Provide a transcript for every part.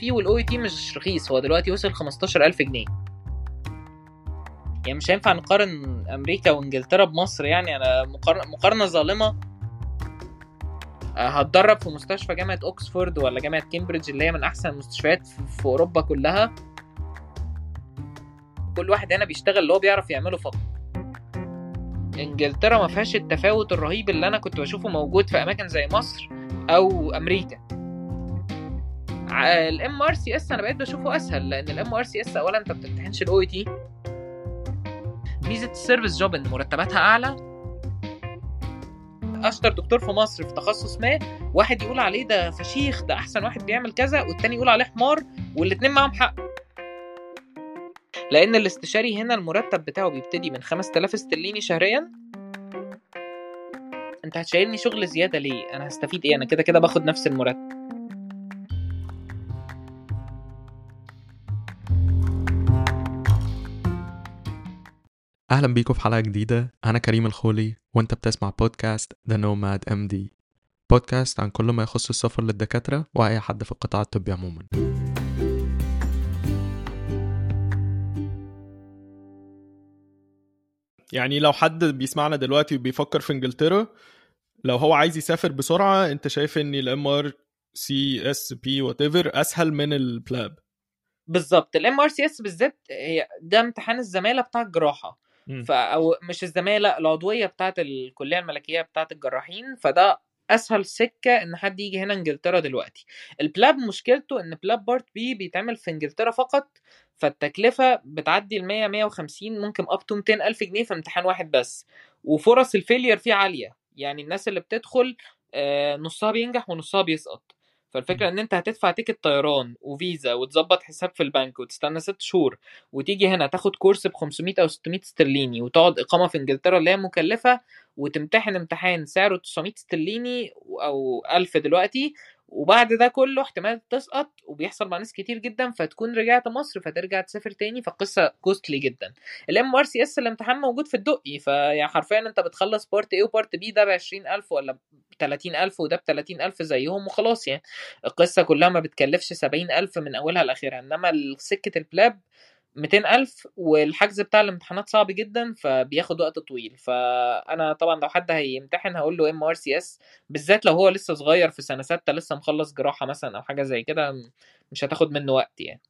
فيه، والاو تي مش رخيص، هو دلوقتي وصل 15,000 جنيه. يعني مش هينفع نقارن امريكا وانجلترا بمصر، يعني انا مقارنه ظالمه. هتدرب في مستشفى جامعه اوكسفورد ولا جامعه كامبريدج اللي هي من احسن المستشفيات في اوروبا كلها، كل واحد هنا بيشتغل اللي هو بيعرف يعمله فقط. انجلترا ما فيهاش التفاوت الرهيب اللي انا كنت بشوفه موجود في اماكن زي مصر او امريكا. الام ار سي اس انا بقيت بشوفه اسهل، لان الام ار سي اس اولا انت بتمتحنش الاو اي تي، ميزه السيرفيس جوب ان مرتباتها اعلى. اشطر دكتور في مصر في تخصص ما، واحد يقول عليه ده فشيخ، ده احسن واحد بيعمل كذا، والتاني يقول عليه حمار، والاتنين معهم حق. لان الاستشاري هنا المرتب بتاعه بيبتدي من 5000 استرليني شهريا. انت هتشايلني شغل زياده ليه؟ انا هستفيد ايه؟ انا كده كده باخد نفس المرتب. اهلا بيكم في حلقه جديده. انا كريم الخولي وانت بتسمع بودكاست The Nomad MD، بودكاست عن كل ما يخص السفر للدكاتره واي حد في القطاع الطبي عموما. يعني لو حد بيسمعنا دلوقتي وبيفكر في انجلترا، لو هو عايز يسافر بسرعه، انت شايف ان الام MRCS بي واتيفر اسهل من البلاب؟ بالظبط. الام MRCS بالذات هي ده امتحان الزماله بتاع الجراحه، او مش الزماله، العضويه بتاعه الكليه الملكيه بتاعه الجراحين، فده اسهل سكه ان حد يجي هنا انجلترا دلوقتي. البلاب مشكلته ان بلاب بارت بي بيتعمل في انجلترا فقط، فالتكلفه بتعدي ال 100-150 ممكن اب تو 200,000 جنيه في امتحان واحد بس، وفرص الفيلير فيه عاليه. يعني الناس اللي بتدخل نصها بينجح ونصها بيسقط. فالفكره ان انت هتدفع تيكت طيران وفيزا وتظبط حساب في البنك وتستنى 6 شهور وتيجي هنا تاخد كورس ب 500 او 600 استرليني، وتقعد اقامه في انجلترا اللي هي مكلفه، وتمتحن امتحان سعره 900 استرليني او 1000 دلوقتي، وبعد ده كله احتمال تسقط، وبيحصل مع ناس كتير جدا، فتكون رجعت مصر فترجع تسافر تاني، فالقصه كوستلي جدا. الام ار سي اس الامتحان موجود في الدقي، فيعني حرفيا انت بتخلص بارت ايه وبارت بي، ده ب 20,000 ولا 30,000، وده ب 30,000 زيهم وخلاص. يعني القصه كلها ما بتكلفش 70,000 من اولها لاخرها. انما سكه البلاب 200,000، والحجز بتاع الامتحانات صعب جدا فبياخد وقت طويل. فانا طبعا لو حد هيمتحن هقول له ام ار سي اس، بالذات لو هو لسه صغير في سنه 6 لسه مخلص جراحه مثلا او حاجه زي كده، مش هتاخد منه وقت يعني.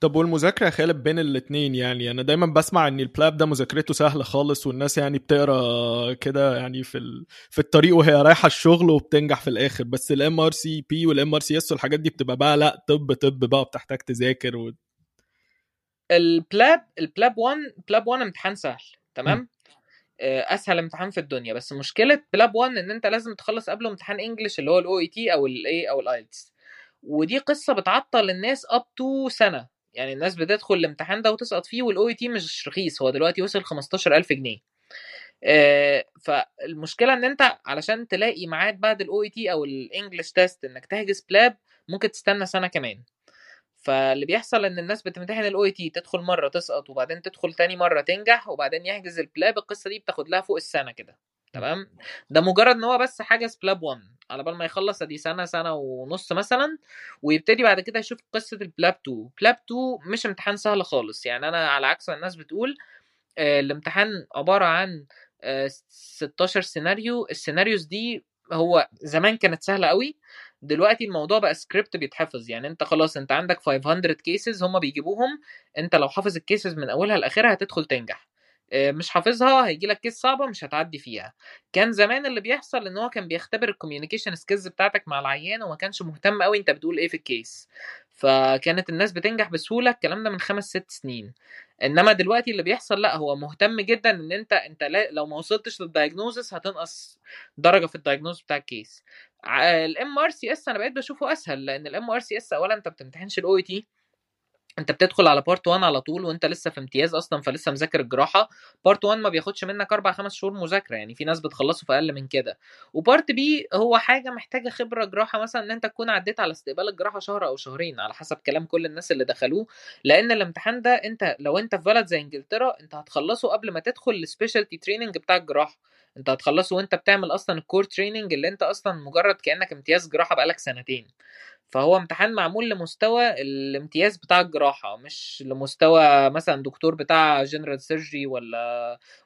طب والمذاكره خالب بين الاثنين؟ يعني انا دايما بسمع ان البلاب ده مذاكرته سهله خالص، والناس يعني بتقرا كده يعني في الطريق وهي رايحه الشغل وبتنجح في الاخر. بس الام ار سي بي والام ار سي اس والحاجات دي بتبقى بقى لا طب بقى بتحتاج تذاكر البلاب 1 امتحان سهل، تمام، اسهل امتحان في الدنيا. بس مشكله بلاب 1 ان انت لازم تخلص قبله امتحان انجلش اللي هو الاو اي تي او الاي او الايلتس، ودي قصه بتعطل الناس اب تو سنه. يعني الناس بتدخل الامتحان ده وتسقط فيه، والاو اي تي مش رخيص، هو دلوقتي وصل 15,000 جنيه. فالمشكله ان انت علشان تلاقي ميعاد بعد الاو اي تي او الانجلش تيست انك تحجز بلاب ممكن تستنى سنه كمان. فاللي بيحصل ان الناس بتمتحن الاو اي تي، تدخل مره تسقط، وبعدين تدخل تاني مره تنجح، وبعدين يحجز البلاب. القصه دي بتاخد لها فوق السنه كده، تمام. ده مجرد ان هو بس حجز بلاب 1، على بال ما يخلص دي سنه ونص مثلا، ويبتدي بعد كده يشوف قصه البلاب 2. بلاب 2 مش امتحان سهل خالص. يعني انا على عكس الناس بتقول الامتحان عباره عن 16 سيناريو. السيناريوز دي هو زمان كانت سهله قوي، دلوقتي الموضوع بقى سكريبت بيتحفظ. يعني انت خلاص انت عندك 500 كيسز هم بيجيبوهم، انت لو حافظ الكيسز من اولها لاخرها هتدخل تنجح، مش حافظها هيجي لك كيس صعبه مش هتعدي فيها. كان زمان اللي بيحصل ان هو كان بيختبر الكوميونيكيشن سكيلز بتاعتك مع العيان، وما كانش مهتم قوي انت بتقول ايه في الكيس، فكانت الناس بتنجح بسهوله. الكلام ده من 5-6 سنين. انما دلوقتي اللي بيحصل لا، هو مهتم جدا ان انت لو ما وصلتش للدايجنوزس هتنقص درجه في الدايجنوز بتاع الكيس. الام ار سي اس انا بقيت بشوفه اسهل، لان الام ار سي اس اولا انت بتمتحنش الاو اي تي، انت بتدخل على بارت 1 على طول، وانت لسه في امتياز اصلا فلسه مذاكر الجراحه. بارت 1 ما بياخدش منك 4-5 شهور مذاكره، يعني في ناس بتخلصه في اقل من كده. وبارت بي هو حاجه محتاجه خبره جراحه، مثلا ان انت تكون عديت على استقبال الجراحه شهر او شهرين على حسب كلام كل الناس اللي دخلوه. لان الامتحان ده انت لو انت في بلد زي انجلترا انت هتخلصه قبل ما تدخل السبيشالتي تريننج بتاع الجراحه، انت هتخلصه وانت بتعمل اصلا الكور تريننج اللي انت اصلا مجرد كانك امتياز جراحه بقالك سنتين. فهو امتحان معمول لمستوى الامتياز بتاع الجراحة، مش لمستوى مثلا دكتور بتاع جنرال سيرجري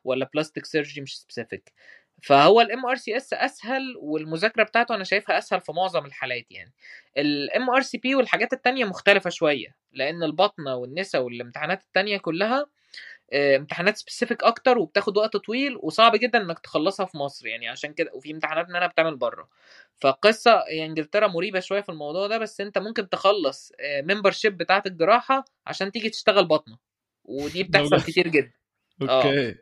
ولا بلاستيك سيرجري مش سبيسيفيك. فهو الام ار سي اس اسهل، والمذاكره بتاعته انا شايفها اسهل في معظم الحالات. يعني الام ار سي بي والحاجات التانية مختلفه شويه، لان البطنه والنساء والامتحانات التانية كلها امتحانات سبيسيفيك اكتر وبتاخد وقت طويل وصعب جدا انك تخلصها في مصر، يعني عشان كده. وفي امتحانات منها بتعمل بره، فقصه انجلترا مريبه شويه في الموضوع ده. بس انت ممكن تخلص ممبرشيب بتاعه الجراحه عشان تيجي تشتغل بطنه، ودي بتحصل كتير جدا. اوكي،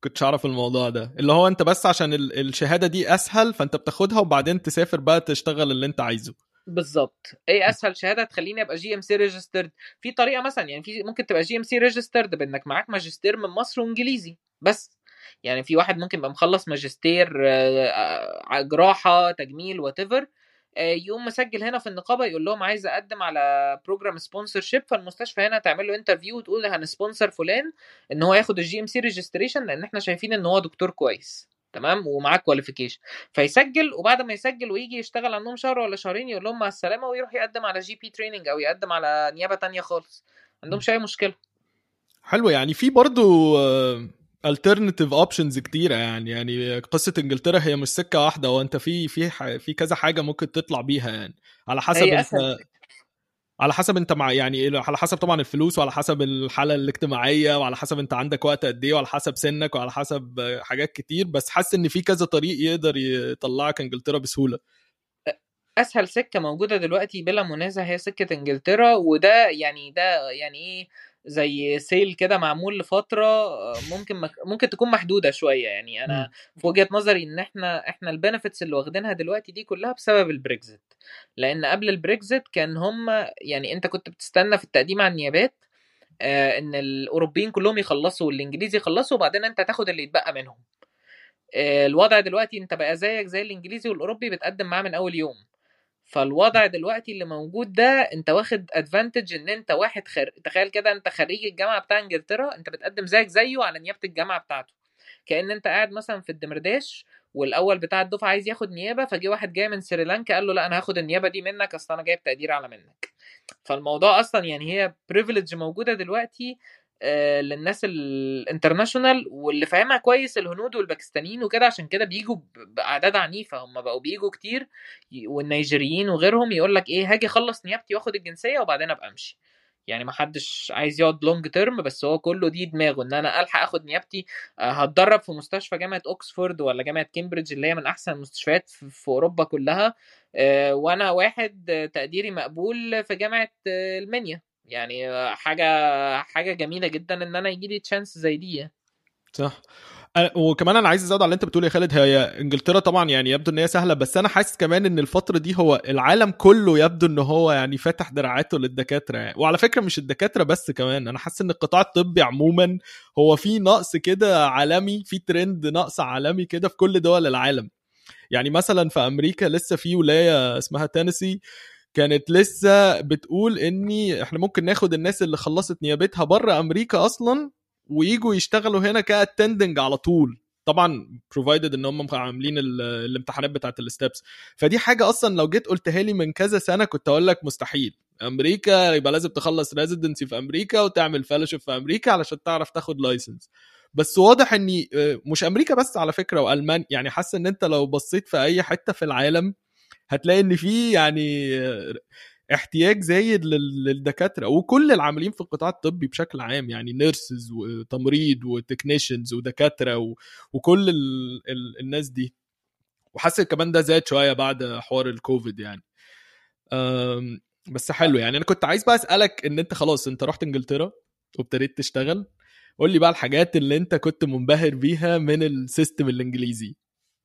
كنتش اعرف الموضوع ده، اللي هو انت بس عشان الشهاده دي اسهل فانت بتاخدها وبعدين تسافر بقى تشتغل اللي انت عايزه. بالظبط. ايه اسهل شهاده تخليني ابقى جي ام سي ريجسترد؟ في طريقه مثلا، يعني في ممكن تبقى جي ام سي ريجسترد بانك معاك ماجستير من مصر وانجليزي بس. يعني في واحد ممكن يبقى مخلص ماجستير جراحه تجميل واتيفر، يقوم مسجل هنا في النقابه يقول لهم عايز اقدم على بروجرام سبونسرشيب، فالمستشفى هنا تعمل له انترفيو وتقول هنسبونسر فلان ان هو ياخد الجي ام سي ريجستريشن لان احنا شايفين ان هو دكتور كويس، تمام، ومعاه كواليفيكيشن، فيسجل. وبعد ما يسجل ويجي يشتغل عندهم شهر ولا شهرين يقول لهم مع السلامه، ويروح يقدم على جي بي تريننج او يقدم على نيابه تانية خالص، عندهمش اي مشكله. حلو. يعني في برضو alternative options كتيرة. يعني قصة انجلترا هي مش سكة واحدة، وانت في كذا حاجة ممكن تطلع بيها، يعني على حسب انت مع، يعني على حسب طبعا الفلوس، وعلى حسب الحالة الاجتماعية، وعلى حسب انت عندك وقت قد ايه، وعلى حسب سنك، وعلى حسب حاجات كتير. بس حاسس ان في كذا طريق يقدر يطلعك انجلترا بسهولة. اسهل سكة موجودة دلوقتي بلا منازع هي سكة انجلترا، وده يعني ايه، زي سيل كده معمول لفتره ممكن تكون محدوده شويه. يعني انا في وجهه نظري ان احنا البنفتس اللي واخدينها دلوقتي دي كلها بسبب البريكزيت، لان قبل البريكزيت كان هم، يعني انت كنت بتستنى في التقديم على النيابات ان الاوروبيين كلهم يخلصوا والانجليزي يخلصوا، وبعدين انت تاخد اللي يتبقى منهم. الوضع دلوقتي انت بقى زيك زي الانجليزي والاوروبي، بتقدم معاه من اول يوم. فالوضع دلوقتي اللي موجود ده انت واخد ادفانتج ان انت واحد تخيل كده، انت خريج الجامعه بتاع انجلترا، انت بتقدم زيك زيه على نيابه الجامعه بتاعته، كأن انت قاعد مثلا في الدمرداش والاول بتاع الدفعه عايز ياخد نيابه، فجي واحد جاي من سريلانكا قال له لا انا هاخد النيابه دي منك، اصل انا جايب تقدير اعلى منك. فالموضوع اصلا يعني هي بريفيليج موجوده دلوقتي للناس الانترناشونال واللي فاهمها كويس، الهنود والباكستانيين وكده، عشان كده بيجوا باعداد عنيفه. هم بقوا بيجوا كتير، والنيجيريين وغيرهم، يقول لك ايه، هاجي اخلص نيابتي واخد الجنسيه وبعدين ابقى امشي. يعني ما حدش عايز يقعد لونج تيرم، بس هو كله دي دماغه ان انا الحق اخد نيابتي، هتدرب في مستشفى جامعه اوكسفورد ولا جامعه كامبريدج اللي هي من احسن المستشفيات في اوروبا كلها، وانا واحد تقديري مقبول في جامعه المنيا. يعني حاجه جميله جدا ان انا يجي لي تشانس زي دي. صح. وكمان انا عايز ازود على اللي انت بتقوله يا خالد. هي انجلترا طبعا يعني يبدو ان هي سهله، بس انا حاسس كمان ان الفتره دي هو العالم كله يبدو ان هو يعني فاتح دراعاته للدكاتره يعني. وعلى فكره مش الدكاتره بس، كمان انا حاسس ان القطاع الطبي عموما هو في نقص كده عالمي، في ترند نقص عالمي كده في كل دول العالم. يعني مثلا في امريكا لسه في ولايه اسمها تينيسي كانت لسه بتقول اني احنا ممكن ناخد الناس اللي خلصت نيابتها بره امريكا اصلا وييجوا يشتغلوا هنا كاتندنج على طول، طبعا provided ان هم عاملين الامتحانات بتاعه الستبس. فدي حاجه اصلا لو جيت قلتها لي من كذا سنه كنت اقول لك مستحيل، امريكا يبقى لازم تخلص ريزيدنسي في امريكا وتعمل فيلوشيب في امريكا علشان تعرف تاخد لايسنس. بس واضح اني مش امريكا بس على فكره، والمان، يعني حاسس ان انت لو بصيت في اي حته في العالم هتلاقي ان في يعني احتياج زايد للدكاتره وكل العاملين في القطاع الطبي بشكل عام، يعني نيرسز وتمريض وتكنيشنز ودكاتره وكل الناس دي. وحاسس كمان ده زاد شويه بعد حوار الكوفيد يعني. بس حلو. يعني انا كنت عايز بقى اسالك، ان انت خلاص انت رحت انجلترا وابتديت تشتغل، قول لي بقى الحاجات اللي انت كنت منبهر بيها من السيستم الانجليزي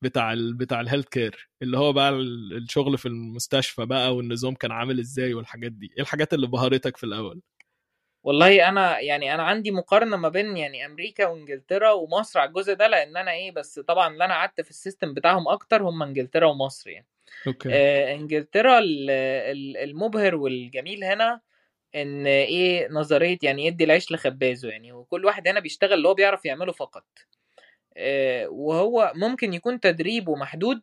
بتاع الهيلث كير، اللي هو بقى الشغل في المستشفى بقى، والنظام كان عامل ازاي والحاجات دي. ايه الحاجات اللي بهرتك في الاول؟ والله انا يعني عندي مقارنه ما بين يعني امريكا وانجلترا ومصر على الجزء ده، لان انا ايه، بس طبعا اللي انا قعدت في السيستم بتاعهم اكتر هم انجلترا ومصر يعني. اوكي. انجلترا المبهر والجميل هنا ان ايه، نظريه يعني يدي العيش لخبازه، يعني وكل واحد هنا بيشتغل اللي هو بيعرف يعمله فقط، وهو ممكن يكون تدريبه محدود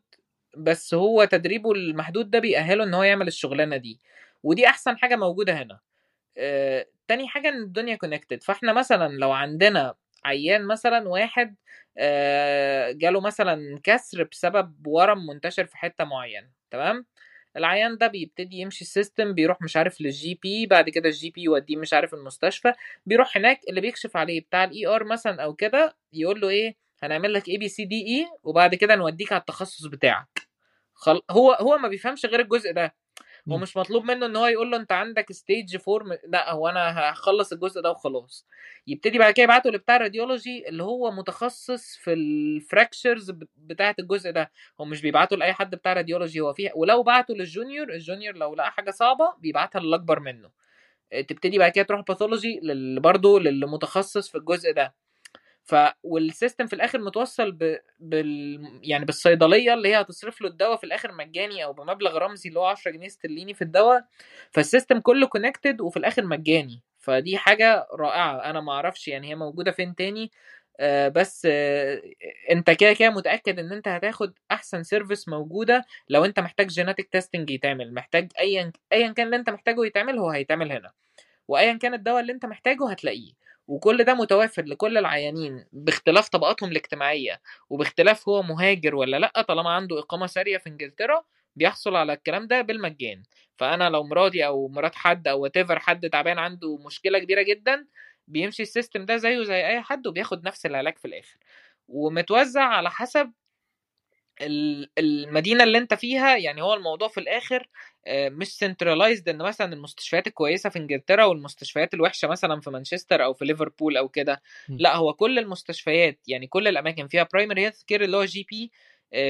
بس هو تدريبه المحدود ده بيأهله ان هو يعمل الشغلانة دي، ودي احسن حاجة موجودة هنا. تاني حاجة ان الدنيا كونكتد، فاحنا مثلا لو عندنا عيان مثلا واحد جاله مثلا كسر بسبب ورم منتشر في حتة معينة، تمام، العيان ده بيبتدي يمشي السيستم، بيروح مش عارف للجي بي، بعد كده الجي بي يوديه مش عارف المستشفى، بيروح هناك اللي بيكشف عليه بتاع الاي ار مثلا او كده، يقول له ايه هنعمل لك اي بي سي دي اي وبعد كده نوديك على التخصص بتاعك. هو ما بيفهمش غير الجزء ده، هو مش مطلوب منه ان هو يقول له انت عندك ستيج 4، لا هو انا هخلص الجزء ده وخلاص. يبتدي بعد كده يبعته لبتاع راديولوجي اللي هو متخصص في الفراكشرز بتاعه الجزء ده، هو مش بيبعته لاي حد بتاع راديولوجي هو فيها، ولو بعته للجونيور، الجونيور لو لقى حاجه صعبه بيبعتها للاكبر منه. تبتدي بعد كده تروح باثولوجي برضه للمتخصص في الجزء ده. والسيستم في الاخر متوصل يعني بالصيدليه اللي هي هتصرف له الدواء في الاخر مجاني او بمبلغ رمزي اللي هو 10 جنيه استرليني في الدواء. فالسيستم كله كونكتد وفي الاخر مجاني، فدي حاجه رائعه. انا ما اعرفش يعني هي موجوده فين تاني، بس انت كده متاكد ان انت هتاخد احسن سيرفيس موجوده. لو انت محتاج جيناتيك تيستنج يتعمل، محتاج ايا كان اللي انت محتاجه يتعمل هو هيتعمل هنا، وايا كان الدواء اللي انت محتاجه هتلاقيه، وكل ده متوافر لكل العيانين باختلاف طبقاتهم الاجتماعية وباختلاف هو مهاجر ولا لأ. طالما عنده إقامة سارية في إنجلترا بيحصل على الكلام ده بالمجان. فأنا لو مرادي أو مراد حد أو whatever، حد تعبان عنده مشكلة كبيرة جدا، بيمشي السيستم ده زيه زي أي حد وبياخد نفس العلاج في الآخر، ومتوزع على حسب المدينة اللي انت فيها. يعني هو الموضوع في الاخر مش سنتراليزد ان مثلا المستشفيات الكويسة في انجلترا والمستشفيات الوحشة مثلا في مانشستر او في ليفربول او كده، لا هو كل المستشفيات يعني كل الاماكن فيها برايمري هيلث كير اللي هو جي بي،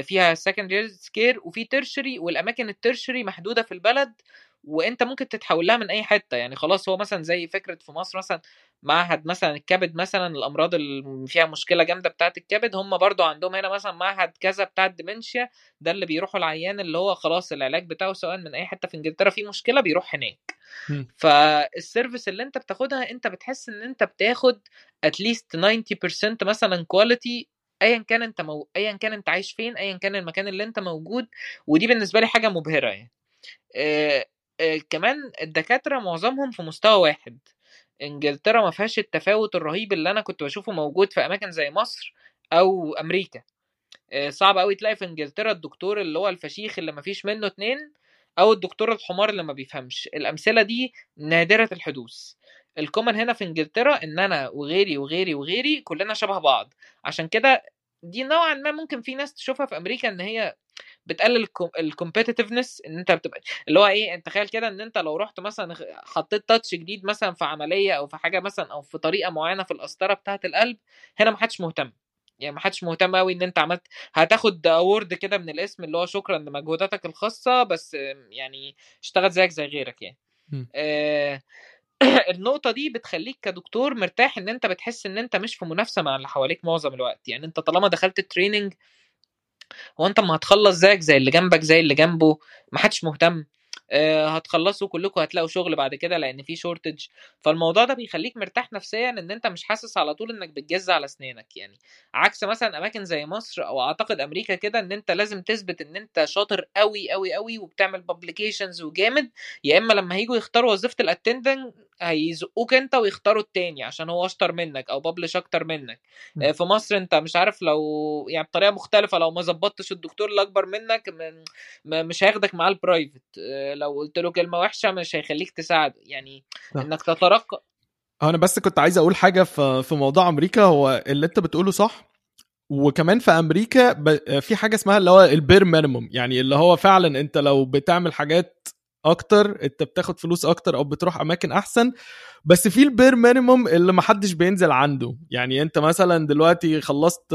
فيها سكندري هيلث كير، وفي تيرشري، والاماكن التيرشري محدودة في البلد وانت ممكن تتحول لها من اي حته. يعني خلاص هو مثلا زي فكره في مصر مثلا معهد مثلا الكبد، مثلا الامراض اللي فيها مشكله جامده بتاعه الكبد هم برضو عندهم هنا مثلا معهد كذا بتاع الديمنشيا، ده اللي بيروحوا العيان اللي هو خلاص العلاج بتاعه سواء من اي حته في انجلترا فيه مشكله بيروح هناك. فالسيرفيس اللي انت بتاخدها انت بتحس ان انت بتاخد اتليست 90% مثلا كواليتي، ايا كان انت عايش فين، ايا كان المكان اللي انت موجود. ودي بالنسبه لي حاجه مبهره يعني. كمان الدكاترة معظمهم في مستوى واحد. انجلترا ما فيهاش التفاوت الرهيب اللي انا كنت بشوفه موجود في اماكن زي مصر او امريكا. صعب قوي تلاقي في انجلترا الدكتور اللي هو الفشيخ اللي ما فيش منه 2 او الدكتور الحمار اللي ما بيفهمش. الامثلة دي نادرة الحدوث. الكومن هنا في انجلترا ان انا وغيري وغيري وغيري كلنا شبه بعض، عشان كده دي نوعا ما ممكن في ناس تشوفها في امريكا ان هي بتقلل الكومبيتيتيفنس، ان انت بتبقى اللي هو ايه، انت تخيل كده ان انت لو رحت مثلا حطيت تاتش جديد مثلا في عمليه او في حاجه مثلا او في طريقه معينه في القسطره بتاعه القلب، هنا محدش مهتم. يعني محدش مهتم قوي ان انت عملت، هتاخد اوورد كده من الاسم اللي هو شكرا لمجهوداتك الخاصه، بس يعني اشتغل زيك زي غيرك يعني. النقطة دي بتخليك كدكتور مرتاح ان انت بتحس ان انت مش في منافسة مع اللي حواليك معظم الوقت. يعني انت طالما دخلت التريننج وانت ما هتخلص زيك زي اللي جنبك زي اللي جنبه، محدش مهتم، هتخلصوا كلكم هتلاقوا شغل بعد كده لان في شورتج. فالموضوع ده بيخليك مرتاح نفسيا ان انت مش حاسس على طول انك بتجز على اسنانك، يعني عكس مثلا اماكن زي مصر او اعتقد امريكا كده، ان انت لازم تثبت ان انت شاطر قوي قوي قوي وبتعمل بابليكيشنز وجامد، يا اما لما هيجوا يختاروا وظيفه الاتندنج هيزقوك انت ويختاروا التاني عشان هو اشطر منك او بابلش اكتر منك. في مصر انت مش عارف، لو يعني بطريقه مختلفه، لو ما ظبطتش الدكتور الاكبر منك مش هياخدك معاه البرايفت، لو قلت له كلمه وحشه مش هيخليك تساعد، يعني انك تترقى. انا بس كنت عايز اقول حاجه في موضوع امريكا، هو اللي انت بتقوله صح. وكمان في امريكا في حاجه اسمها اللي هو البير مينيمم، يعني اللي هو فعلا انت لو بتعمل حاجات اكتر انت بتاخد فلوس اكتر او بتروح اماكن احسن، بس في البير مينيمم اللي محدش بينزل عنده. يعني انت مثلا دلوقتي خلصت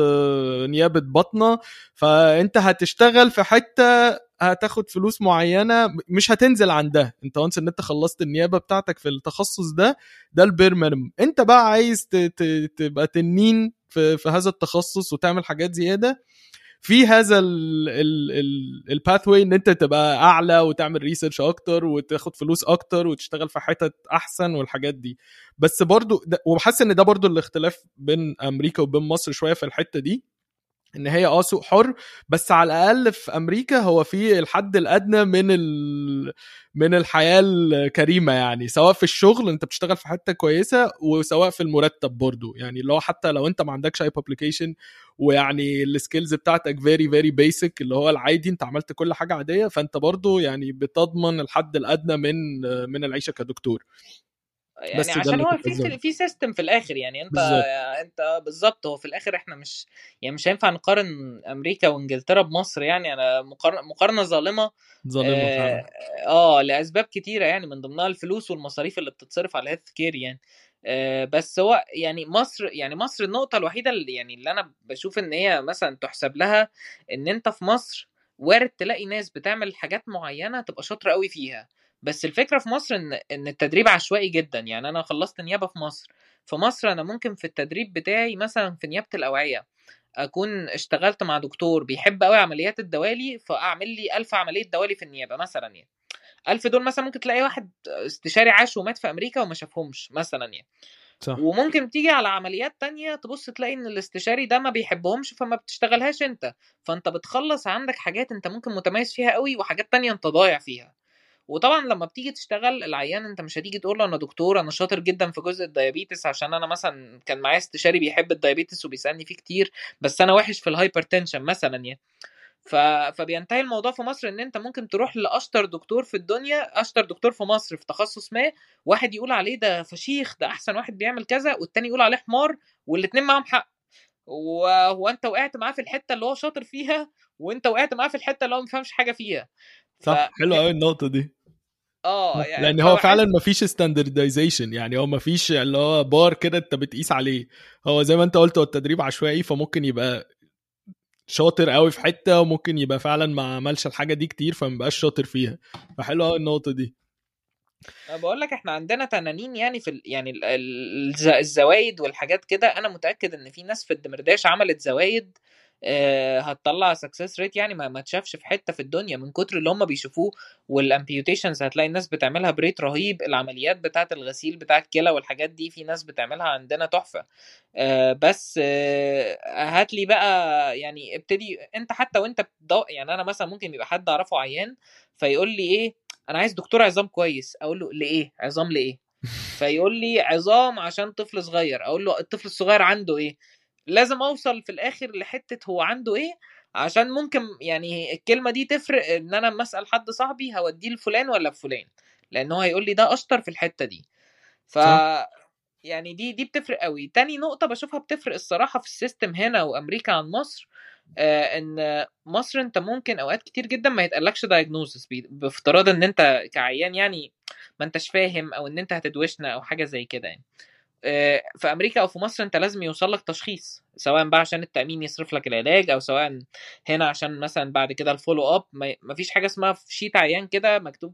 نيابه بطنه، فانت هتشتغل في حته هتاخد فلوس معينه مش هتنزل عندها. انت وانس ان انت خلصت النيابه بتاعتك في التخصص ده البير مينيمم. انت بقى عايز تبقى تنين في هذا التخصص وتعمل حاجات زياده في هذا الباثوي، ان انت تبقى اعلى وتعمل ريسيرش اكتر وتاخد فلوس اكتر وتشتغل في حتت احسن والحاجات دي. بس برضو وبحس ان ده برضو الاختلاف بين امريكا وبين مصر شويه في الحته دي، ان هي سوق حر، بس على الاقل في امريكا هو في الحد الادنى من الحياه الكريمه، يعني سواء في الشغل انت بتشتغل في حته كويسه وسواء في المرتب برضو، يعني اللي هو حتى لو انت ما عندكش اي بابليكيشن ويعني السكيلز بتاعتك very very basic اللي هو العادي، انت عملت كل حاجه عاديه، فانت برضو يعني بتضمن الحد الادنى من العيشه كدكتور، يعني عشان هو في سيستم في الاخر، يعني انت بالزبط. انت بالظبط، هو في الاخر احنا مش يعني مش هينفع نقارن امريكا وانجلترا بمصر، يعني انا مقارنه ظالمه لاسباب كتيره، يعني من ضمنها الفلوس والمصاريف اللي بتتصرف على الهيلث كير، يعني بس هو يعني مصر النقطه الوحيده اللي انا بشوف ان هي مثلا تحسب لها، ان انت في مصر وارد تلاقي ناس بتعمل حاجات معينه تبقى شاطره قوي فيها، بس الفكرة في مصر إن التدريب عشوائي جدا. يعني أنا خلصت نيابة في مصر أنا ممكن في التدريب بتاعي مثلا في نيابة الأوعية أكون اشتغلت مع دكتور بيحب قوي عمليات الدوالي، فأعمل لي 1000 عملية دوالي في النيابة مثلا، يعني 1000 دول مثلا ممكن تلاقي واحد استشاري عاش ومات في أمريكا وما شافهمش مثلا، يعني صح. وممكن تيجي على عمليات تانية تبص تلاقي ان الاستشاري ده ما بيحبهمش فما بتشتغلهاش انت، فانت بتخلص عندك حاجات انت ممكن متميز فيها قوي وحاجات تانية انت ضايع فيها. وطبعا لما بتيجي تشتغل العيان انت مش هتيجي تقول له انا دكتور انا شاطر جدا في جزء الديابيتس، عشان انا مثلا كان معايا استشاري بيحب الديابيتس وبيسالني فيه كتير، بس انا وحش في الهايبرتنشن مثلا، يعني فبينتهي الموضوع في مصر ان انت ممكن تروح لاشطر دكتور في الدنيا، اشطر دكتور في مصر في تخصص ما، واحد يقول عليه ده فشيخ ده احسن واحد بيعمل كذا، والتاني يقول عليه حمار، والاتنين معاهم حق، وانت وقعت معاه في الحته اللي هو شاطر فيها، وانت وقعت معاه في الحته اللي هو ما فهمش حاجه فيها. صح، حلو قوي النقطه دي. يعني لان هو فعلا مفيش ستاندردايزيشن، يعني هو مفيش اللي هو بار كده انت بتقيس عليه، هو زي ما انت قلت هو التدريب عشوائي، فممكن يبقى شاطر قوي في حته وممكن يبقى فعلا ما عملش الحاجه دي كتير فما بقاش شاطر فيها، فحلو قوي النقطه دي. انا بقول لك احنا عندنا تنانين يعني في الزوايد والحاجات كده، انا متاكد ان في ناس في الدمرداش عملت زوايد هتطلع سكسس ريت يعني ما تشافش في حته في الدنيا من كتر اللي هم بيشوفوه، والامبيوتيشنز هتلاقي الناس بتعملها بريت رهيب، العمليات بتاعه الغسيل بتاعه الكلى والحاجات دي في ناس بتعملها عندنا تحفه، بس هات لي بقى يعني ابتدي انت حتى وانت يعني انا مثلا ممكن يبقى حد اعرفه عيان فيقول لي ايه انا عايز دكتور عظام كويس، اقول له لايه عظام لايه، فيقول لي عظام عشان طفل صغير، اقول له الطفل الصغير عنده ايه، لازم اوصل في الاخر لحته هو عنده ايه، عشان ممكن يعني الكلمه دي تفرق ان انا مسال حد صاحبي هوديه لفلان ولا فلان، لانه هيقول لي ده اشطر في الحته دي، ف يعني دي بتفرق قوي. تاني نقطه بشوفها بتفرق الصراحه في السيستم هنا وامريكا عن مصر، ان مصر انت ممكن اوقات كتير جدا ما يتقالكش دايجنوزس بافتراض ان انت كعيان يعني ما انتش فاهم او ان انت هتدوشنا او حاجه زي كده، يعني في امريكا او في مصر انت لازم يوصل لك تشخيص، سواء بقى عشان التامين يصرف لك العلاج او سواء هنا عشان مثلا بعد كده الفولو اب، ما فيش حاجه اسمها في شيت عيان كده مكتوب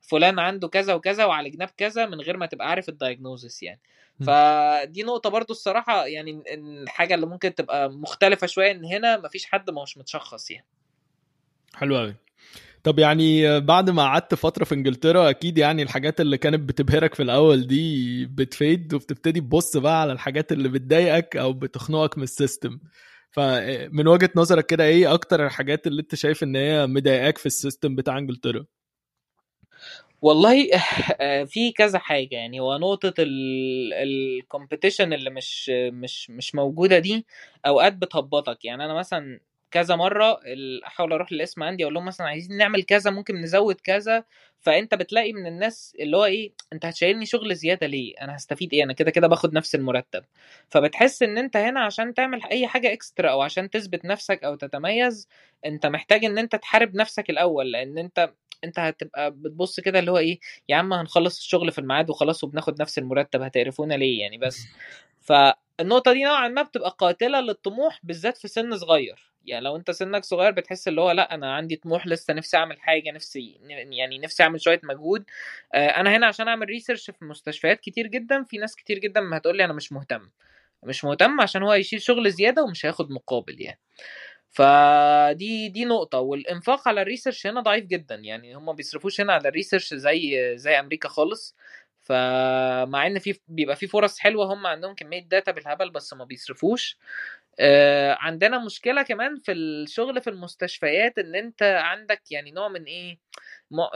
فلان عنده كذا وكذا وعلى جنب كذا من غير ما تبقى عارف الدايجنوزس، يعني فدي نقطه برضو الصراحه، يعني الحاجه اللي ممكن تبقى مختلفه شويه ان هنا ما فيش حد مش متشخص يعني. حلو قوي. طب يعني بعد ما قعدت فترة في انجلترا اكيد يعني الحاجات اللي كانت بتبهرك في الاول دي بتفيد، وبتبتدي تبص بقى على الحاجات اللي بتضايقك او بتخنقك من السيستم، فمن وجهة نظرك كده ايه اكتر الحاجات اللي انت شايف ان هي مضايقاك في السيستم بتاع انجلترا؟ والله في كذا حاجة، يعني هو نقطة الكومبيتيشن اللي مش موجودة دي اوقات بتهبطك، يعني انا مثلا كذا مرة احاول اروح للاسم عندي اقول لهم مثلا عايزين نعمل كذا ممكن نزود كذا، فانت بتلاقي من الناس اللي هو ايه انت هتشيلني شغل زيادة ليه، انا هستفيد ايه، انا كده كده باخد نفس المرتب، فبتحس ان انت هنا عشان تعمل اي حاجة اكسترا او عشان تثبت نفسك او تتميز انت محتاج ان انت تحارب نفسك الاول، لان انت هتبقى بتبص كده اللي هو ايه يا عم هنخلص الشغل في الميعاد وخلاص وبناخد نفس المرتب هتعرفونا ليه يعني، بس فالنقطة دي نوعا ما بتبقى قاتلة للطموح بالذات في سن صغير، يعني لو انت سنك صغير بتحس اللي هو لا انا عندي طموح لسه نفسي اعمل حاجه، نفسي يعني نفسي اعمل شويه مجهود، انا هنا عشان اعمل ريسيرش في مستشفيات كتير جدا في ناس كتير جدا ما هتقول لي انا مش مهتم عشان هو هيشيل شغل زياده ومش هياخد مقابل يعني، فدي نقطه. والانفاق على الريسيرش هنا ضعيف جدا، يعني هم بيصرفوش هنا على الريسيرش زي امريكا خالص، فمع ان في بيبقى في فرص حلوه، هم عندهم كميه داتا بالهبل بس ما بيصرفوش. عندنا مشكله كمان في الشغل في المستشفيات، ان انت عندك يعني نوع من ايه،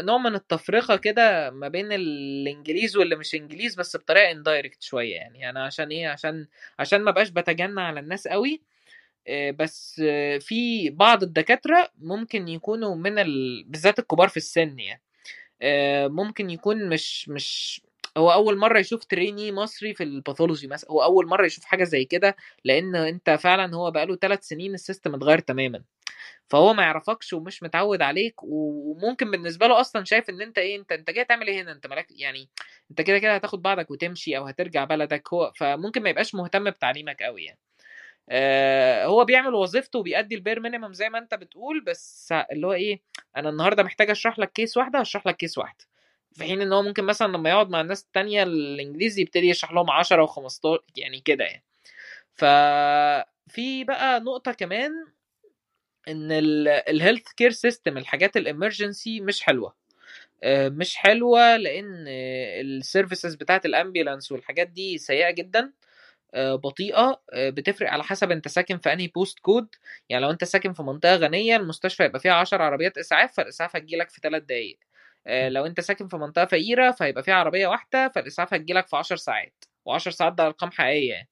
نوع من التفرقه كده ما بين الانجليز واللي مش انجليز، بس بطريقه اندايركت شويه. يعني انا عشان ايه، عشان ما بقاش بتجنى على الناس قوي، بس في بعض الدكاتره ممكن يكونوا من بالذات الكبار في السن، يعني ممكن يكون مش هو اول مره يشوف تريني مصري في الباثولوجي مثلا، هو اول مره يشوف حاجه زي كده، لان انت فعلا هو بقاله 3 سنين السيستم اتغير تماما، فهو ما يعرفكش ومش متعود عليك، وممكن بالنسبه له اصلا شايف ان انت ايه، انت جاي تعمل ايه هنا، انت مالك يعني، انت كده كده هتاخد بعضك وتمشي او هترجع بلدك. هو فممكن ما يبقاش مهتم بتعليمك قوي يعني. هو بيعمل وظيفته وبيأدي البير مينيمم زي ما انت بتقول، بس اللي هو ايه، انا النهارده محتاج اشرح لك كيس واحده، هشرح لك كيس واحده، في حين ان هو ممكن مثلا لما يقعد مع الناس التانية الانجليزي يبتدي يشرح لهم 10 و15 يعني كده يعني. ففي بقى نقطه كمان ان الهيلث كير سيستم، الحاجات الامرجنسي مش حلوه، مش حلوه، لان السيرفيسز بتاعه الامبيلانس والحاجات دي سيئه جدا، بطيئه، بتفرق على حسب انت ساكن في انهي بوست كود. يعني لو انت ساكن في منطقه غنيه المستشفى يبقى فيها 10 عربيات اسعاف، فالاسعاف هتجيلك في 3 دقايق. لو انت ساكن في منطقه فقيره فهيبقى فيها عربيه واحده، فالاسعاف هتجيلك في 10 ساعات، و10 ساعات ده ارقام حقيقيه.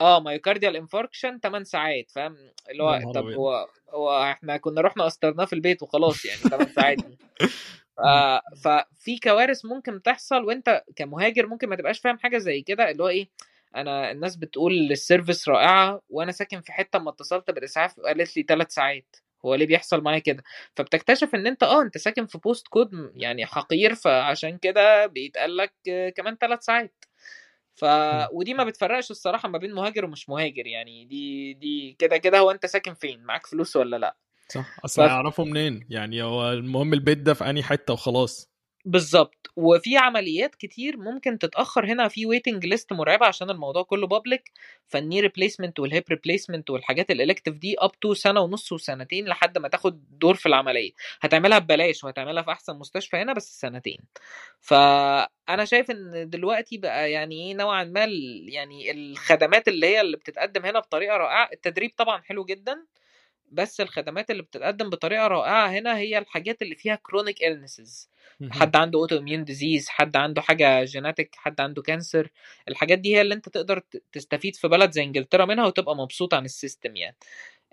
مايوكارديال انفاركشن 8 ساعات، فاهم اللي هو طب هو احنا كنا رحنا قصرناه في البيت وخلاص يعني 8 ساعات. ففي كوارث ممكن تحصل، وانت كمهاجر ممكن ما تبقاش فاهم حاجه زي كده، اللي هو ايه، انا الناس بتقول السيرفيس رائعه وانا ساكن في حته ما اتصلت بالاسعاف قالت لي 3 ساعات، هو ليه بيحصل معايا كده؟ فبتكتشف ان انت ساكن في بوست كود يعني حقير، فعشان كده بيتقال لك كمان 3 ساعات. ودي ما بتفرقش الصراحه ما بين مهاجر ومش مهاجر، يعني دي كده كده هو انت ساكن فين، معاك فلوس ولا لا، صح، اصل يعرفوا منين يعني، هو المهم البيت ده في انهي حته وخلاص. بالظبط. وفي عمليات كتير ممكن تتاخر هنا، في ويتنج ليست مرعبه عشان الموضوع كله بابليك، فالني ريبليسمنت والهيب ريبليسمنت والحاجات الالكتيف دي اب تو 1.5 و2 سنين لحد ما تاخد دور في العمليه، هتعملها ببلاش وهتعملها في احسن مستشفى هنا بس 2 سنين. فانا شايف ان دلوقتي بقى يعني نوعا ما يعني الخدمات اللي بتتقدم هنا بطريقه رائعه، التدريب طبعا حلو جدا، بس الخدمات اللي بتتقدم بطريقه رائعه هنا هي الحاجات اللي فيها كرونيك إلنسز، حد عنده اوتو اميون ديزيز، حد عنده حاجه جيناتيك، حد عنده كانسر، الحاجات دي هي اللي انت تقدر تستفيد في بلد زي انجلترا منها وتبقى مبسوط عن السيستم يعني.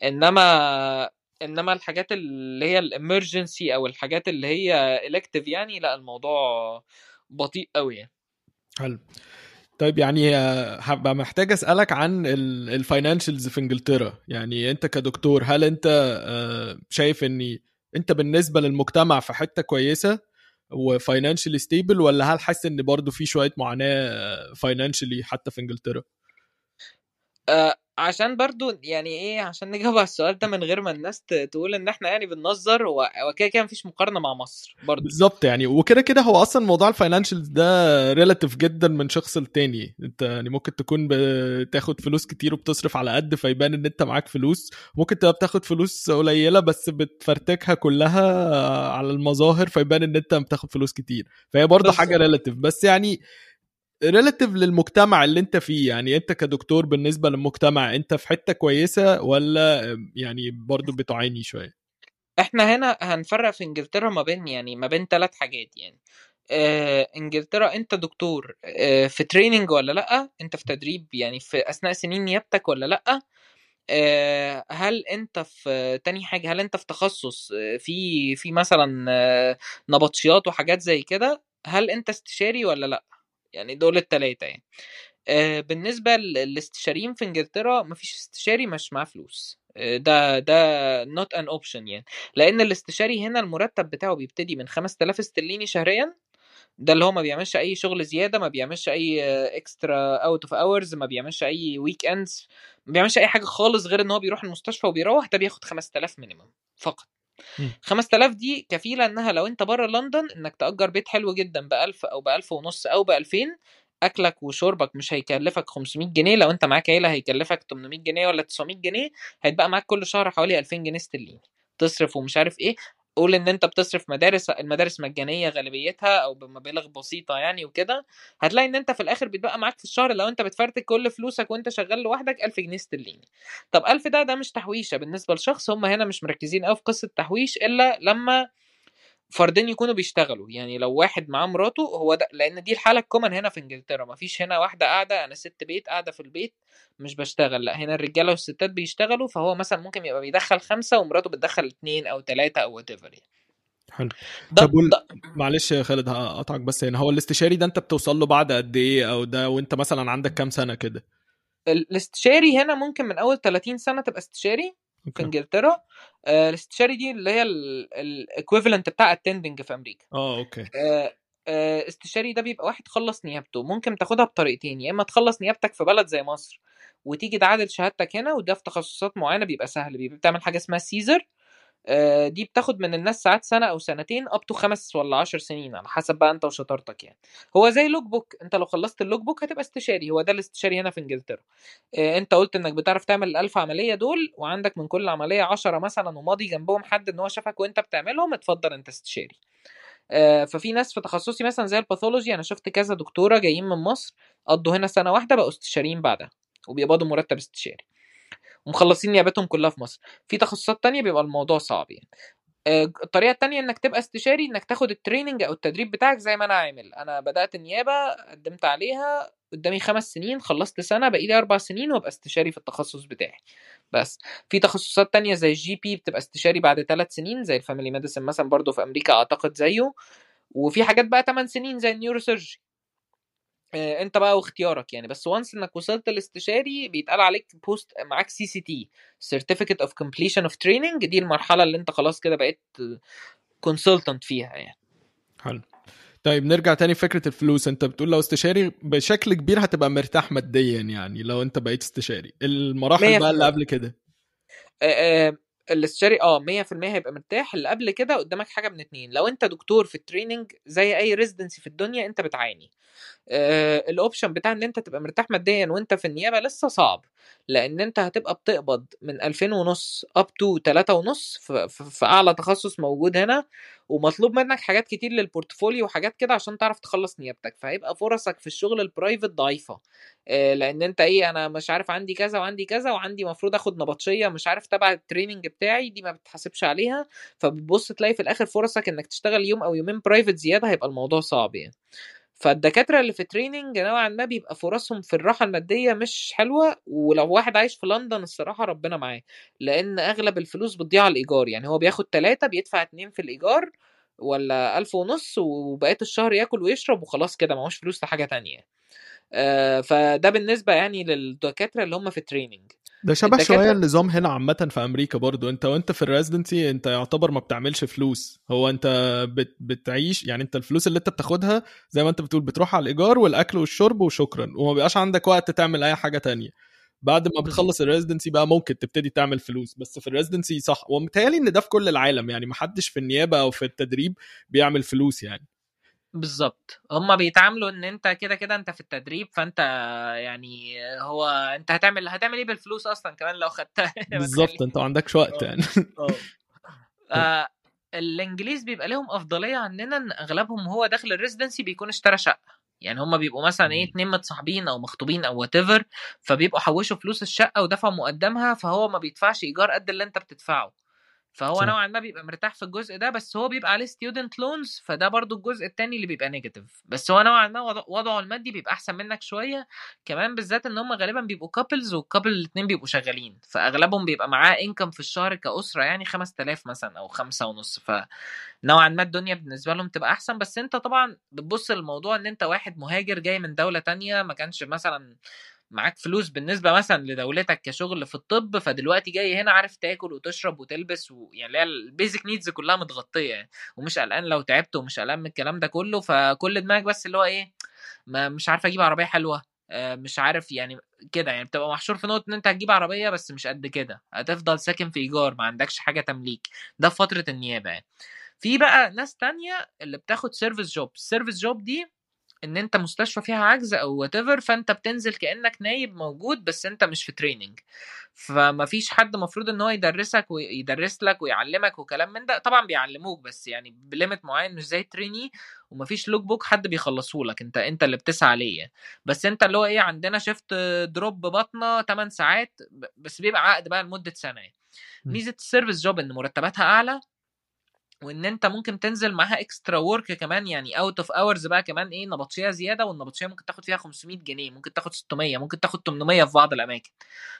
انما الحاجات اللي هي الامرجنسي او الحاجات اللي هي الكتيف يعني، لا الموضوع بطيء قوي يعني. حلو. طيب يعني هبقى محتاج اسالك عن الفاينانشلز في انجلترا، يعني انت كدكتور هل انت شايف ان انت بالنسبه للمجتمع في حته كويسه وفاينانشلي ستيبل، ولا هل حاسس ان برضو في شويه معاناه فاينانشلي حتى في انجلترا؟ عشان برضو يعني ايه، عشان نجاوب على السؤال ده من غير ما الناس تقول ان احنا يعني بننظر، وكده كده مفيش مقارنه مع مصر برضو. بالظبط يعني، وكده كده هو اصلا موضوع الفاينانشلز ده ريلاتيف جدا من شخص لتاني، انت يعني ممكن تكون بتاخد فلوس كتير وبتصرف على قد فيبان ان انت معاك فلوس، ممكن تبقى بتاخد فلوس قليله بس بتفرتكها كلها على المظاهر فيبان ان انت بتاخد فلوس كتير، فهي برضو حاجه ريلاتيف، بس يعني ريلاتيف للمجتمع اللي انت فيه. يعني انت كدكتور بالنسبة للمجتمع انت في حتة كويسة ولا يعني برضو بتعاني شوية؟ احنا هنا هنفرق في انجلترا ما بين 3 حاجات يعني. انجلترا انت دكتور في تريننج ولا لأ، انت في تدريب يعني في اثناء سنين نيابتك ولا لأ، هل انت في تاني حاجة هل انت في تخصص في مثلا نبطشيات وحاجات زي كده، هل انت استشاري ولا لأ، يعني دول 3 يعني. بالنسبة للاستشاريين في انجلترا مفيش استشاري مش معاه فلوس، ده not an option يعني، لان الاستشاري هنا المرتب بتاعه بيبتدي من 5000 استرليني شهريا، ده اللي هو ما بيعملش اي شغل زيادة، ما بيعملش اي اكسترا اوت اوف اورز، ما بيعملش اي ويك اندز، ما بيعملش اي حاجة خالص غير ان هو بيروح المستشفى وبيروح، ده بياخد 5000 مينيمم فقط. 5000 دي كفيلة انها لو انت بره لندن انك تأجر بيت حلو جدا ب1000 او ب1500 او ب2000، اكلك وشربك مش هيكلفك 500 جنيه، لو انت معاك عيلة هيكلفك 800 جنيه ولا 900 جنيه، هيتبقى معاك كل شهر حوالي 2000 جنيه استرليني تصرف ومش عارف ايه. قول ان انت بتصرف مدارس، المدارس مجانيه غالبيتها او بمبالغ بسيطه يعني وكده، هتلاقي ان انت في الاخر بيتبقى معاك في الشهر لو انت بتفرتك كل فلوسك وانت شغال لوحدك 1000 جنيه استرليني. طب 1000 ده مش تحويشه بالنسبه لشخص، هم هنا مش مركزين قوي في قصه التحويش الا لما فردين يكونوا بيشتغلوا، يعني لو واحد معاه مراته هو ده، لان دي الحاله الكومن هنا في انجلترا، مفيش هنا واحده قاعده انا ست بيت قاعده في البيت مش بشتغل، لا هنا الرجاله والستات بيشتغلوا، فهو مثلا ممكن يبقى بيدخل 5 ومراته بتدخل 2 أو 3 او وات ايفر. حلو. طب معلش يا خالد هقطعك بس، يعني هو الاستشاري ده انت بتوصل له بعد قد ايه، او ده وانت مثلا عندك كام سنه كده؟ الاستشاري هنا ممكن من اول 30 سنه تبقى استشاري في انجلترا. الاستشاري دي اللي هي الايكويفالنت بتاع اتندنج في امريكا. اوكي. استشاري ده بيبقى واحد خلص نيابته، ممكن تاخدها بطريقتين، يا اما تخلص نيابتك في بلد زي مصر وتيجي تعادل شهادتك هنا، وده في تخصصات معينه بيبقى سهل، بيبقى بتعمل حاجه اسمها سيزر، دي بتاخد من الناس ساعات سنه او سنتين up to 5 ولا 10 سنين على حسب بقى انت وشطارتك يعني. هو زي لوج بوك، انت لو خلصت اللوج بوك هتبقى استشاري، هو ده الاستشاري هنا في انجلترا. انت قلت انك بتعرف تعمل 1000 عمليه دول، وعندك من كل عمليه 10 مثلا وماضي جنبهم حد ان هو شافك وانت بتعملهم، اتفضل انت استشاري. ففي ناس في تخصصي مثلا زي الباثولوجي، انا شفت كذا دكتوره جايين من مصر قضوا هنا سنه واحده بقوا استشاريين بعدها وبيقبضوا مرتب استشاري ومخلصين نيابتهم كلها في مصر. في تخصصات تانية بيبقى الموضوع صعب يعني. الطريقة التانية انك تبقى استشاري انك تاخد التريننج او التدريب بتاعك زي ما انا عامل، انا بدأت النيابة قدمت عليها قدامي 5 سنين، خلصت سنة بقى لي 4 سنين وابقى استشاري في التخصص بتاعي. بس في تخصصات تانية زي الجي بي بتبقى استشاري بعد 3 سنين، زي الفاميلي ميديسن مثلا برضو في امريكا اعتقد زيه، وفي حاجات بقى 8 سنين زي النيوروسيرجي. انت بقى واختيارك يعني، بس وانس انك وصلت الاستشاري بيتقال عليك بوست معاك CCT Certificate of Completion of Training، دي المرحلة اللي انت خلاص كده بقيت consultant فيها يعني. حلو. طيب نرجع تاني فكرة الفلوس، انت بتقول لو استشاري بشكل كبير هتبقى مرتاح ماديا يعني لو انت بقيت استشاري، المراحل بقى اللي قبل كده الاستشاري 100% هيبقى مرتاح. اللي قبل كده قدامك حاجه من 2، لو انت دكتور في التريننج زي اي ريزيدنسي في الدنيا انت بتعاني، الاوبشن بتاع ان انت تبقى مرتاح ماديا وانت في النيابه لسه صعب، لان انت هتبقى بتقبض من 2500 up to 3500 في اعلى تخصص موجود هنا، ومطلوب منك حاجات كتير للبورتفوليو وحاجات كده عشان تعرف تخلص نيابتك، فهيبقى فرصك في الشغل البرايفت ضعيفه، لان انت انا مش عارف عندي كذا وعندي كذا وعندي مفروض اخد نبطشيه مش عارف تبع التريننج بتاعي، دي ما بتحسبش عليها، فبتبص تلاقي في الاخر فرصك انك تشتغل يوم او يومين برايفت زياده، هيبقى الموضوع صعب يعني. فالدكاتره اللي في تريننج نوعا ما بيبقى فرصهم في الراحه الماديه مش حلوه، ولو واحد عايش في لندن الصراحه ربنا معاه، لان اغلب الفلوس بتضيع على الايجار، يعني هو بياخد 3 بيدفع 2 في الايجار ولا 1500 وبقيت الشهر ياكل ويشرب وخلاص كده معهوش فلوس لحاجه تانية. فده بالنسبه يعني للدكاتره اللي هم في تريننج. ده شبه شويه النظام هنا عامه في امريكا برضو، انت في الريزيدنسي انت يعتبر ما بتعملش فلوس، هو انت بتعيش يعني، انت الفلوس اللي انت بتاخدها زي ما انت بتقول بتروح على الايجار والاكل والشرب وشكرا، وما بيبقاش عندك وقت تعمل اي حاجه تانية. بعد ما بتخلص الريزيدنسي بقى ممكن تبتدي تعمل فلوس، بس في الريزيدنسي صح، ومتهيألي ان ده في كل العالم يعني، ما حدش في النيابه او في التدريب بيعمل فلوس يعني. بالظبط، هما بيتعاملوا ان انت كده انت في التدريب، فانت يعني هو انت هتعمل ايه بالفلوس اصلا كمان لو خدتها بالظبط انت ما عندكش وقت يعني. الانجليز بيبقى لهم افضليه عننا، ان اغلبهم هو داخل الريزيدنسي بيكون اشترى شقه، يعني هما بيبقوا مثلا 2 متصاحبين او مخطوبين او whatever، فبيبقوا حوشوا فلوس الشقه ودفعوا مقدمها، فهو ما بيدفعش ايجار قد اللي انت بتدفعه، فهو نوعا ما بيبقى مرتاح في الجزء ده، بس هو بيبقى عليه ستودنت لونز، فده برضو الجزء التاني اللي بيبقى نيجاتيف، بس هو نوعا ما وضعه المادي بيبقى احسن منك شويه كمان، بالذات ان هم غالبا بيبقوا كابلز، والكابل الاثنين بيبقوا شغالين، فاغلبهم بيبقى معاه انكم في الشهر كاسره يعني 5000 مثلا او 5.5، فنوعا ما الدنيا بالنسبه لهم تبقى احسن. بس انت طبعا بتبص للموضوع ان انت واحد مهاجر جاي من دوله تانية، ما كانش مثلا معاك فلوس بالنسبه مثلا لدولتك كشغل في الطب، فدلوقتي جاي هنا عارف تاكل وتشرب وتلبس يعني البيزك نيدز كلها متغطيه، ومش قلقان لو تعبت ومش قلقان من الكلام ده كله، فكل دماغك بس اللي هو مش عارف اجيب عربيه حلوه، مش عارف يعني كده، يعني بتبقى محشور في نقطه ان انت هتجيب عربيه بس مش قد كده، هتفضل ساكن في ايجار ما عندكش حاجه تمليك، ده فتره النيابه. في بقى ناس تانية اللي بتاخد سيرفيس جوب، السيرفيس جوب دي ان انت مستشفى فيها عجز او whatever، فانت بتنزل كأنك نايب موجود بس انت مش في تريننج، فما فيش حد مفروض ان هو يدرسك ويدرس لك ويعلمك وكلام من ده. طبعا بيعلموك بس يعني بليمت معين، مش زي تريني وما فيش لوك بوك حد بيخلصه لك، انت اللي بتسعى ليه. بس انت اللي هو ايه، عندنا شفت دروب بطنه 8 ساعات بس، بيبقى عقد بقى لمده سنه. ميزه السيرفيس جوب ان مرتباتها اعلى، وان انت ممكن تنزل معها اكسترا وورك كمان، يعني اوت اوف اورز بقى كمان ايه، نبطشيه زياده، والنبطشيه ممكن تاخد فيها 500 جنيه، ممكن تاخد 600، ممكن تاخد 800 في بعض الاماكن.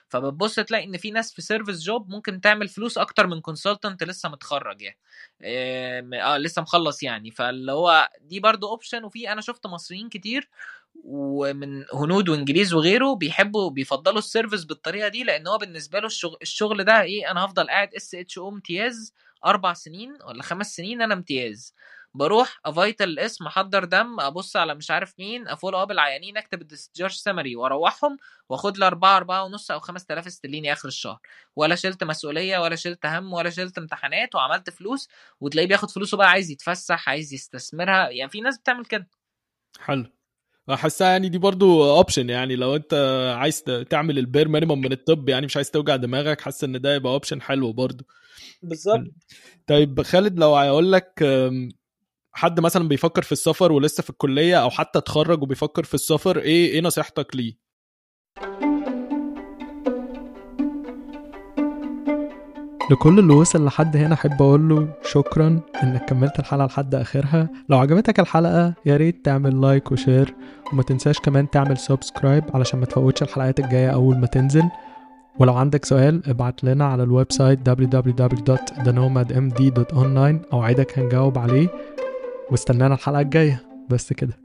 فبتبص تلاقي ان في ناس في سيرفيس جوب ممكن تعمل فلوس اكتر من كونسلتنت لسه متخرج يعني لسه مخلص يعني. فاللي هو دي برضو اوبشن. وفي انا شفت مصريين كتير ومن هنود وانجليز وغيره بيحبوا بيفضلوا السيرفيس بالطريقه دي، لان هو بالنسبه له الشغل ده ايه، انا هفضل قاعد اس اتش او امتياز 4 سنين ولا 5 سنين، انا امتياز بروح افايتل الاسم، احضر دم، ابص على مش عارف مين، افول اب العيانين، اكتب الديسجارج سمري واروحهم، واخد لي 4 4.5 او 5000 استليني اخر الشهر، ولا شلت مسؤوليه ولا شلت هم ولا شلت امتحانات، وعملت فلوس. وتلاقيه بياخد فلوسه بقى عايز يتفسح، عايز يستثمرها. يعني في ناس بتعمل كده. حلو، احسها يعني دي برضو اوبشن، يعني لو انت عايز تعمل البير مينيمم من الطب، يعني مش عايز توجع دماغك، حاسس ان ده يبقى اوبشن حلو برضو. بالظبط. طيب خالد، لو هقول لك حد مثلا بيفكر في السفر ولسه في الكليه، او حتى اتخرج وبيفكر في السفر، ايه نصيحتك ليه؟ لكل اللي وصل لحد هنا احب اقول له شكرا انك كملت الحلقه لحد اخرها. لو عجبتك الحلقه يا ريت تعمل لايك وشير، وما تنساش كمان تعمل سبسكرايب علشان ما تفوتش الحلقات الجايه اول ما تنزل. ولو عندك سؤال ابعت لنا على الويب سايت www.thenomadmd.online، اوعدك هنجاوب عليه. واستنانا الحلقه الجايه. بس كده.